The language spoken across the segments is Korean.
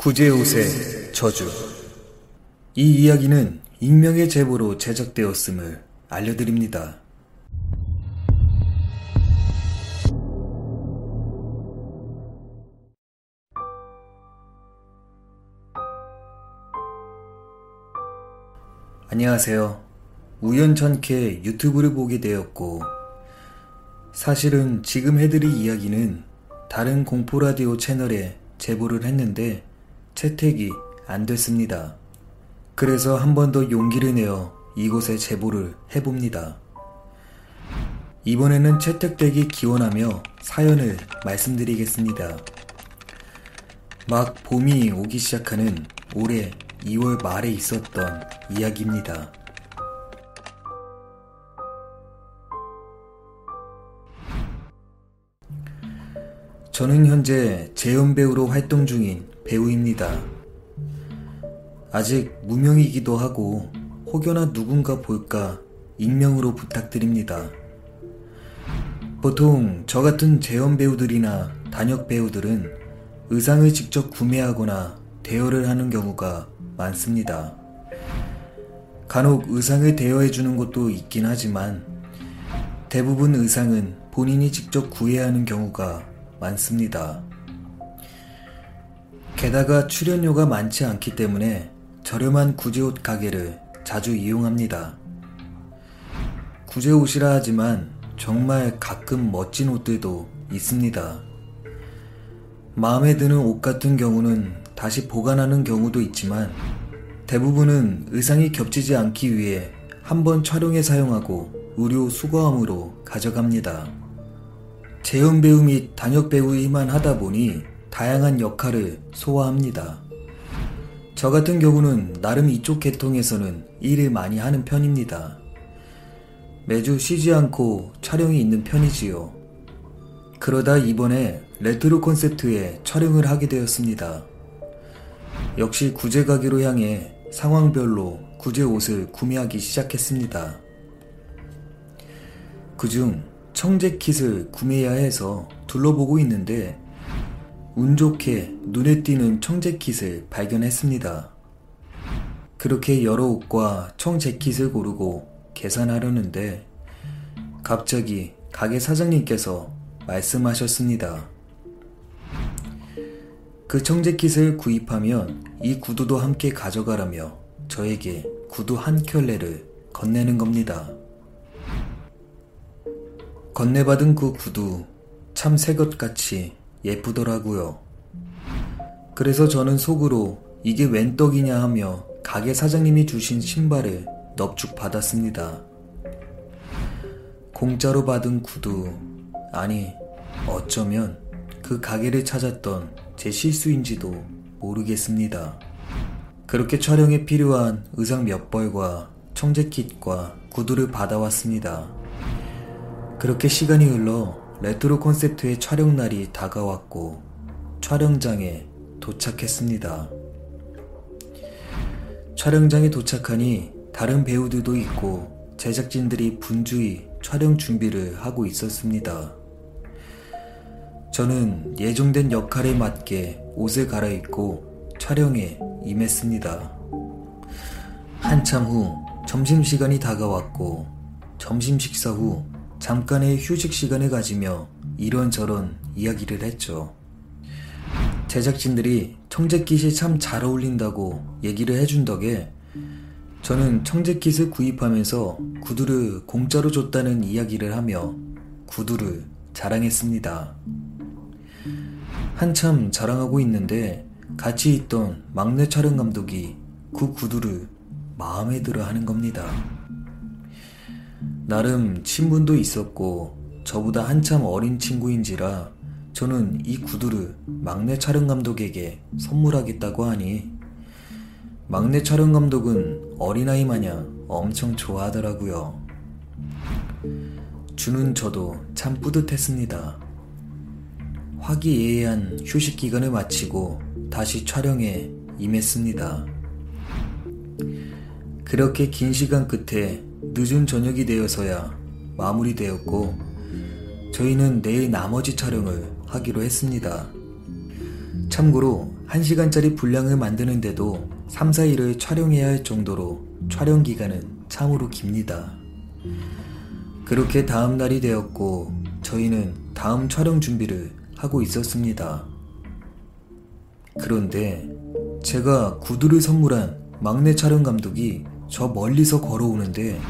구제옷의 저주. 이 이야기는 익명의 제보로 제작되었음을 알려드립니다. 안녕하세요. 우연찮게 유튜브를 보게 되었고, 사실은 지금 해드릴 이야기는 다른 공포라디오 채널에 제보를 했는데 채택이 안 됐습니다. 그래서 한 번 더 용기를 내어 이곳에 제보를 해봅니다. 이번에는 채택되기 기원하며 사연을 말씀드리겠습니다. 막 봄이 오기 시작하는 올해 2월 말에 있었던 이야기입니다. 저는 현재 재연배우로 활동 중인 배우입니다. 아직 무명이기도 하고 혹여나 누군가 볼까 익명으로 부탁드립니다. 보통 저 같은 재연배우들이나 단역배우들은 의상을 직접 구매하거나 대여를 하는 경우가 많습니다. 간혹 의상을 대여해주는 곳도 있긴 하지만 대부분 의상은 본인이 직접 구해야 하는 경우가 많습니다. 게다가 출연료가 많지 않기 때문에 저렴한 구제옷 가게를 자주 이용합니다. 구제옷이라 하지만 정말 가끔 멋진 옷들도 있습니다. 마음에 드는 옷 같은 경우는 다시 보관하는 경우도 있지만 대부분은 의상이 겹치지 않기 위해 한번 촬영에 사용하고 의료 수거함으로 가져갑니다. 재연배우 및 단역배우이만 하다보니 다양한 역할을 소화합니다. 저 같은 경우는 나름 이쪽 계통에서는 일을 많이 하는 편입니다. 매주 쉬지 않고 촬영이 있는 편이지요. 그러다 이번에 레트로 콘셉트에 촬영을 하게 되었습니다. 역시 구제가게로 향해 상황별로 구제옷을 구매하기 시작했습니다. 그중 청재킷을 구매해야 해서 둘러보고 있는데 운 좋게 눈에 띄는 청재킷을 발견했습니다. 그렇게 여러 옷과 청재킷을 고르고 계산하려는데 갑자기 가게 사장님께서 말씀하셨습니다. 그 청재킷을 구입하면 이 구두도 함께 가져가라며 저에게 구두 한 켤레를 건네는 겁니다. 건네받은 그 구두 참 새것같이 예쁘더라고요. 그래서 저는 속으로 이게 웬 떡이냐 하며 가게 사장님이 주신 신발을 넙죽 받았습니다. 공짜로 받은 구두, 아니 어쩌면 그 가게를 찾았던 제 실수인지도 모르겠습니다. 그렇게 촬영에 필요한 의상 몇 벌과 청재킷과 구두를 받아왔습니다. 그렇게 시간이 흘러 레트로 콘셉트의 촬영날이 다가왔고 촬영장에 도착했습니다. 촬영장에 도착하니 다른 배우들도 있고 제작진들이 분주히 촬영 준비를 하고 있었습니다. 저는 예정된 역할에 맞게 옷을 갈아입고 촬영에 임했습니다. 한참 후 점심시간이 다가왔고 점심 식사 후 잠깐의 휴식 시간을 가지며 이런저런 이야기를 했죠. 제작진들이 청재킷이 참 잘 어울린다고 얘기를 해준 덕에 저는 청재킷을 구입하면서 구두를 공짜로 줬다는 이야기를 하며 구두를 자랑했습니다. 한참 자랑하고 있는데 같이 있던 막내 촬영 감독이 그 구두를 마음에 들어 하는 겁니다. 나름 친분도 있었고 저보다 한참 어린 친구인지라 저는 이 구두를 막내 촬영감독에게 선물하겠다고 하니 막내 촬영감독은 어린아이 마냥 엄청 좋아하더라고요. 주는 저도 참 뿌듯했습니다. 화기애애한 휴식기간을 마치고 다시 촬영에 임했습니다. 그렇게 긴 시간 끝에 늦은 저녁이 되어서야 마무리되었고 저희는 내일 나머지 촬영을 하기로 했습니다. 참고로 1시간짜리 분량을 만드는데도 3~4일을 촬영해야 할 정도로 촬영 기간은 참으로 깁니다. 그렇게 다음 날이 되었고 저희는 다음 촬영 준비를 하고 있었습니다. 그런데 제가 구두를 선물한 막내 촬영 감독이 저 멀리서 걸어오는데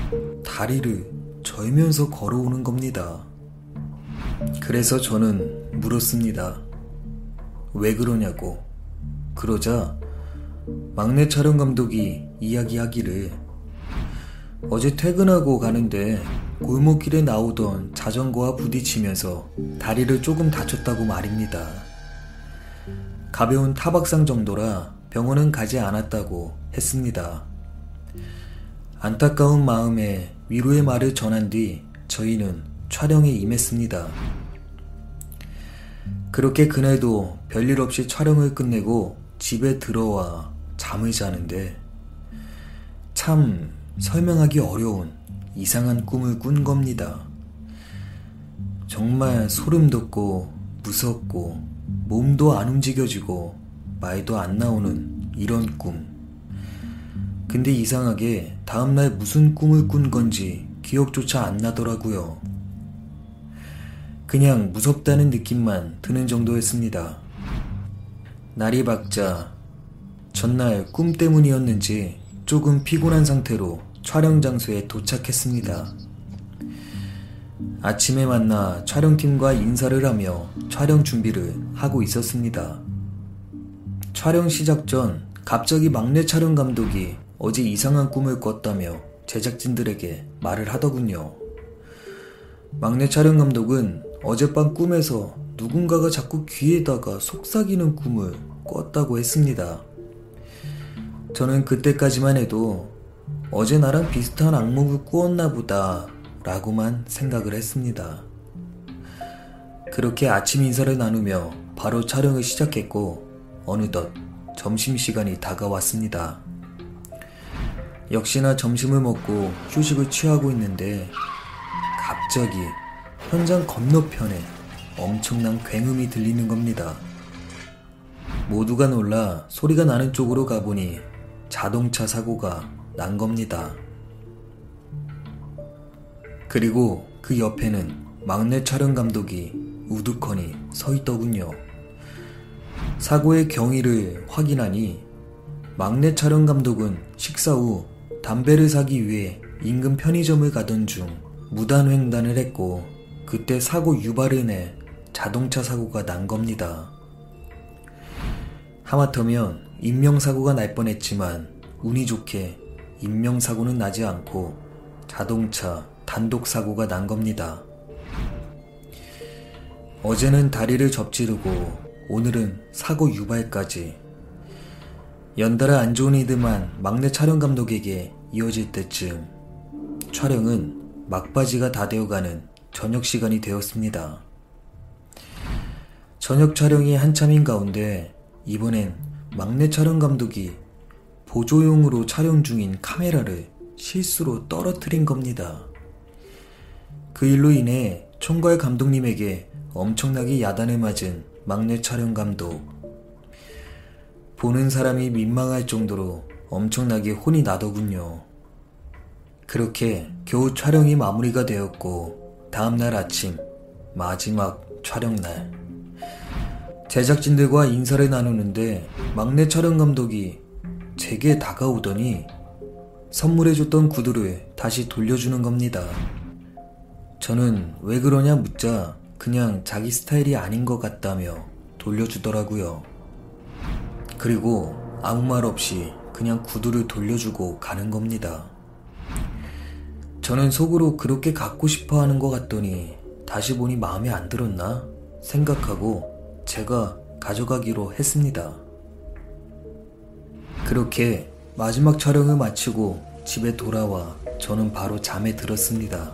다리를 절면서 걸어오는 겁니다. 그래서 저는 물었습니다. 왜 그러냐고. 그러자 막내 촬영 감독이 이야기하기를 어제 퇴근하고 가는데 골목길에 나오던 자전거와 부딪히면서 다리를 조금 다쳤다고 말입니다. 가벼운 타박상 정도라 병원은 가지 않았다고 했습니다. 안타까운 마음에 위로의 말을 전한 뒤 저희는 촬영에 임했습니다. 그렇게 그날도 별일 없이 촬영을 끝내고 집에 들어와 잠을 자는데 참 설명하기 어려운 이상한 꿈을 꾼 겁니다. 정말 소름 돋고 무섭고 몸도 안 움직여지고 말도 안 나오는 이런 꿈. 근데 이상하게 다음날 무슨 꿈을 꾼 건지 기억조차 안 나더라고요. 그냥 무섭다는 느낌만 드는 정도였습니다. 날이 밝자 전날 꿈 때문이었는지 조금 피곤한 상태로 촬영 장소에 도착했습니다. 아침에 만나 촬영팀과 인사를 하며 촬영 준비를 하고 있었습니다. 촬영 시작 전 갑자기 막내 촬영 감독이 어제 이상한 꿈을 꿨다며 제작진들에게 말을 하더군요. 막내 촬영 감독은 어젯밤 꿈에서 누군가가 자꾸 귀에다가 속삭이는 꿈을 꿨다고 했습니다. 저는 그때까지만 해도 어제 나랑 비슷한 악몽을 꾸었나 보다 라고만 생각을 했습니다. 그렇게 아침 인사를 나누며 바로 촬영을 시작했고 어느덧 점심시간이 다가왔습니다. 역시나 점심을 먹고 휴식을 취하고 있는데 갑자기 현장 건너편에 엄청난 굉음이 들리는 겁니다. 모두가 놀라 소리가 나는 쪽으로 가보니 자동차 사고가 난 겁니다. 그리고 그 옆에는 막내 촬영 감독이 우두커니 서 있더군요. 사고의 경위를 확인하니 막내 촬영 감독은 식사 후 담배를 사기 위해 인근 편의점을 가던 중 무단횡단을 했고 그때 사고 유발을 내 자동차 사고가 난 겁니다. 하마터면 인명사고가 날 뻔했지만 운이 좋게 인명사고는 나지 않고 자동차 단독사고가 난 겁니다. 어제는 다리를 접지르고 오늘은 사고 유발까지 연달아 안 좋은 일들만 막내 촬영 감독에게 이어질 때쯤 촬영은 막바지가 다 되어가는 저녁 시간이 되었습니다. 저녁 촬영이 한참인 가운데 이번엔 막내 촬영 감독이 보조용으로 촬영 중인 카메라를 실수로 떨어뜨린 겁니다. 그 일로 인해 총괄 감독님에게 엄청나게 야단을 맞은 막내 촬영 감독. 보는 사람이 민망할 정도로 엄청나게 혼이 나더군요. 그렇게 겨우 촬영이 마무리가 되었고 다음날 아침 마지막 촬영날 제작진들과 인사를 나누는데 막내 촬영 감독이 제게 다가오더니 선물해줬던 구두를 다시 돌려주는 겁니다. 저는 왜 그러냐 묻자 그냥 자기 스타일이 아닌 것 같다며 돌려주더라고요. 그리고 아무 말 없이 그냥 구두를 돌려주고 가는 겁니다. 저는 속으로 그렇게 갖고 싶어 하는 것 같더니 다시 보니 마음에 안 들었나 생각하고 제가 가져가기로 했습니다. 그렇게 마지막 촬영을 마치고 집에 돌아와 저는 바로 잠에 들었습니다.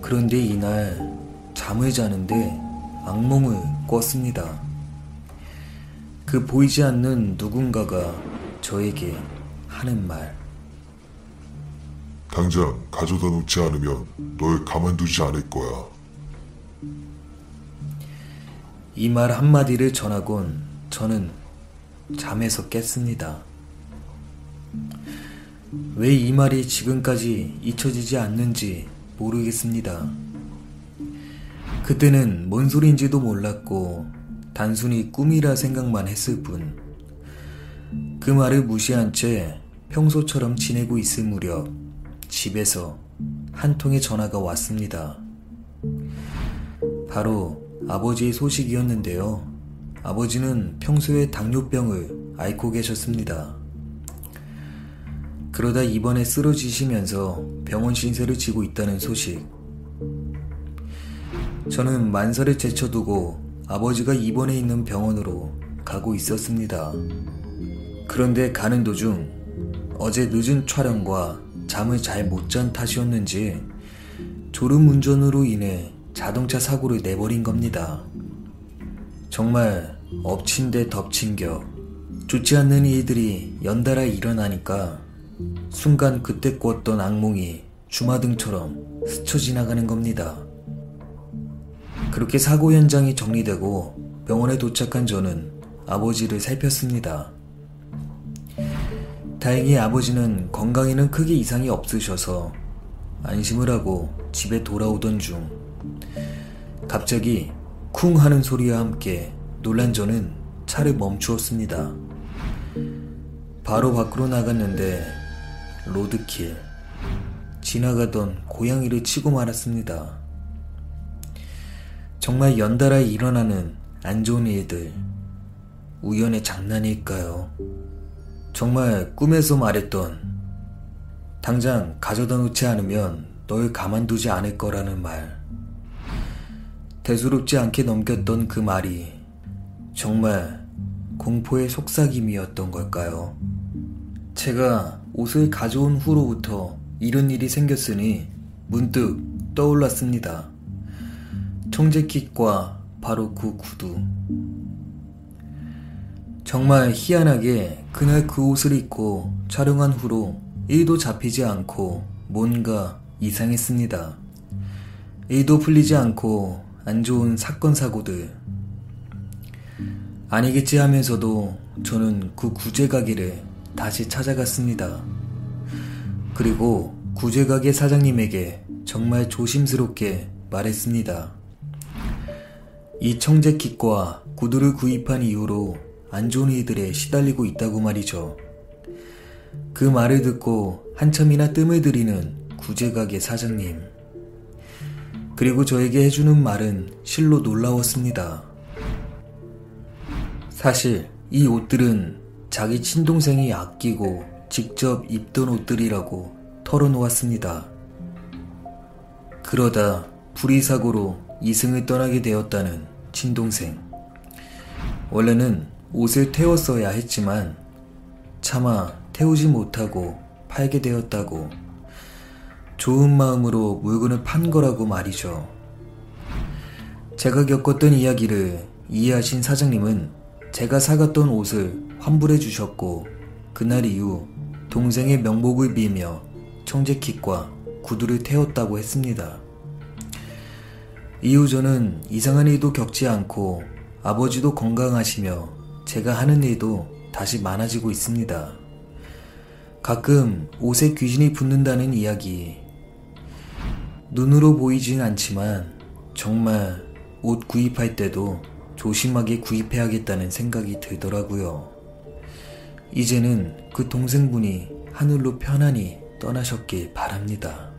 그런데 이날 잠을 자는데 악몽을 꿨습니다. 그 보이지 않는 누군가가 저에게 하는 말. 당장 가져다 놓지 않으면 널 가만두지 않을 거야. 이 말 한마디를 전하곤 저는 잠에서 깼습니다. 왜 이 말이 지금까지 잊혀지지 않는지 모르겠습니다. 그때는 뭔 소리인지도 몰랐고 단순히 꿈이라 생각만 했을 뿐, 그 말을 무시한 채 평소처럼 지내고 있을 무렵 집에서 한 통의 전화가 왔습니다. 바로 아버지의 소식이었는데요. 아버지는 평소에 당뇨병을 앓고 계셨습니다. 그러다 이번에 쓰러지시면서 병원 신세를 지고 있다는 소식. 저는 만사를 제쳐두고 아버지가 입원해 있는 병원으로 가고 있었습니다. 그런데 가는 도중 어제 늦은 촬영과 잠을 잘 못 잔 탓이었는지 졸음운전으로 인해 자동차 사고를 내버린 겁니다. 정말 엎친 데 덮친 격, 좋지 않는 일들이 연달아 일어나니까 순간 그때 꾸었던 악몽이 주마등처럼 스쳐 지나가는 겁니다. 그렇게 사고 현장이 정리되고 병원에 도착한 저는 아버지를 살폈습니다. 다행히 아버지는 건강에는 크게 이상이 없으셔서 안심을 하고 집에 돌아오던 중 갑자기 쿵 하는 소리와 함께 놀란 저는 차를 멈추었습니다. 바로 밖으로 나갔는데 로드킬, 지나가던 고양이를 치고 말았습니다. 정말 연달아 일어나는 안 좋은 일들, 우연의 장난일까요? 정말 꿈에서 말했던 당장 가져다 놓지 않으면 널 가만두지 않을 거라는 말, 대수롭지 않게 넘겼던 그 말이 정말 공포의 속삭임이었던 걸까요? 제가 옷을 가져온 후로부터 이런 일이 생겼으니 문득 떠올랐습니다. 청재킷과 바로 그 구두. 정말 희한하게 그날 그 옷을 입고 촬영한 후로 1도 잡히지 않고 뭔가 이상했습니다. 1도 풀리지 않고 안 좋은 사건 사고들, 아니겠지 하면서도 저는 그 구제가게를 다시 찾아갔습니다. 그리고 구제가게 사장님에게 정말 조심스럽게 말했습니다. 이 청재킷과 구두를 구입한 이후로 안 좋은 일들에 시달리고 있다고 말이죠. 그 말을 듣고 한참이나 뜸을 들이는 구제가게 사장님, 그리고 저에게 해주는 말은 실로 놀라웠습니다. 사실 이 옷들은 자기 친동생이 아끼고 직접 입던 옷들이라고 털어놓았습니다. 그러다 불의사고로 이승을 떠나게 되었다는 친동생. 원래는 옷을 태웠어야 했지만 차마 태우지 못하고 팔게 되었다고, 좋은 마음으로 물건을 판 거라고 말이죠. 제가 겪었던 이야기를 이해하신 사장님은 제가 사갔던 옷을 환불해 주셨고, 그날 이후 동생의 명복을 빌며 청재킷과 구두를 태웠다고 했습니다. 이후 저는 이상한 일도 겪지 않고 아버지도 건강하시며 제가 하는 일도 다시 많아지고 있습니다. 가끔 옷에 귀신이 붙는다는 이야기, 눈으로 보이진 않지만 정말 옷 구입할 때도 조심하게 구입해야겠다는 생각이 들더라고요. 이제는 그 동생분이 하늘로 편안히 떠나셨길 바랍니다.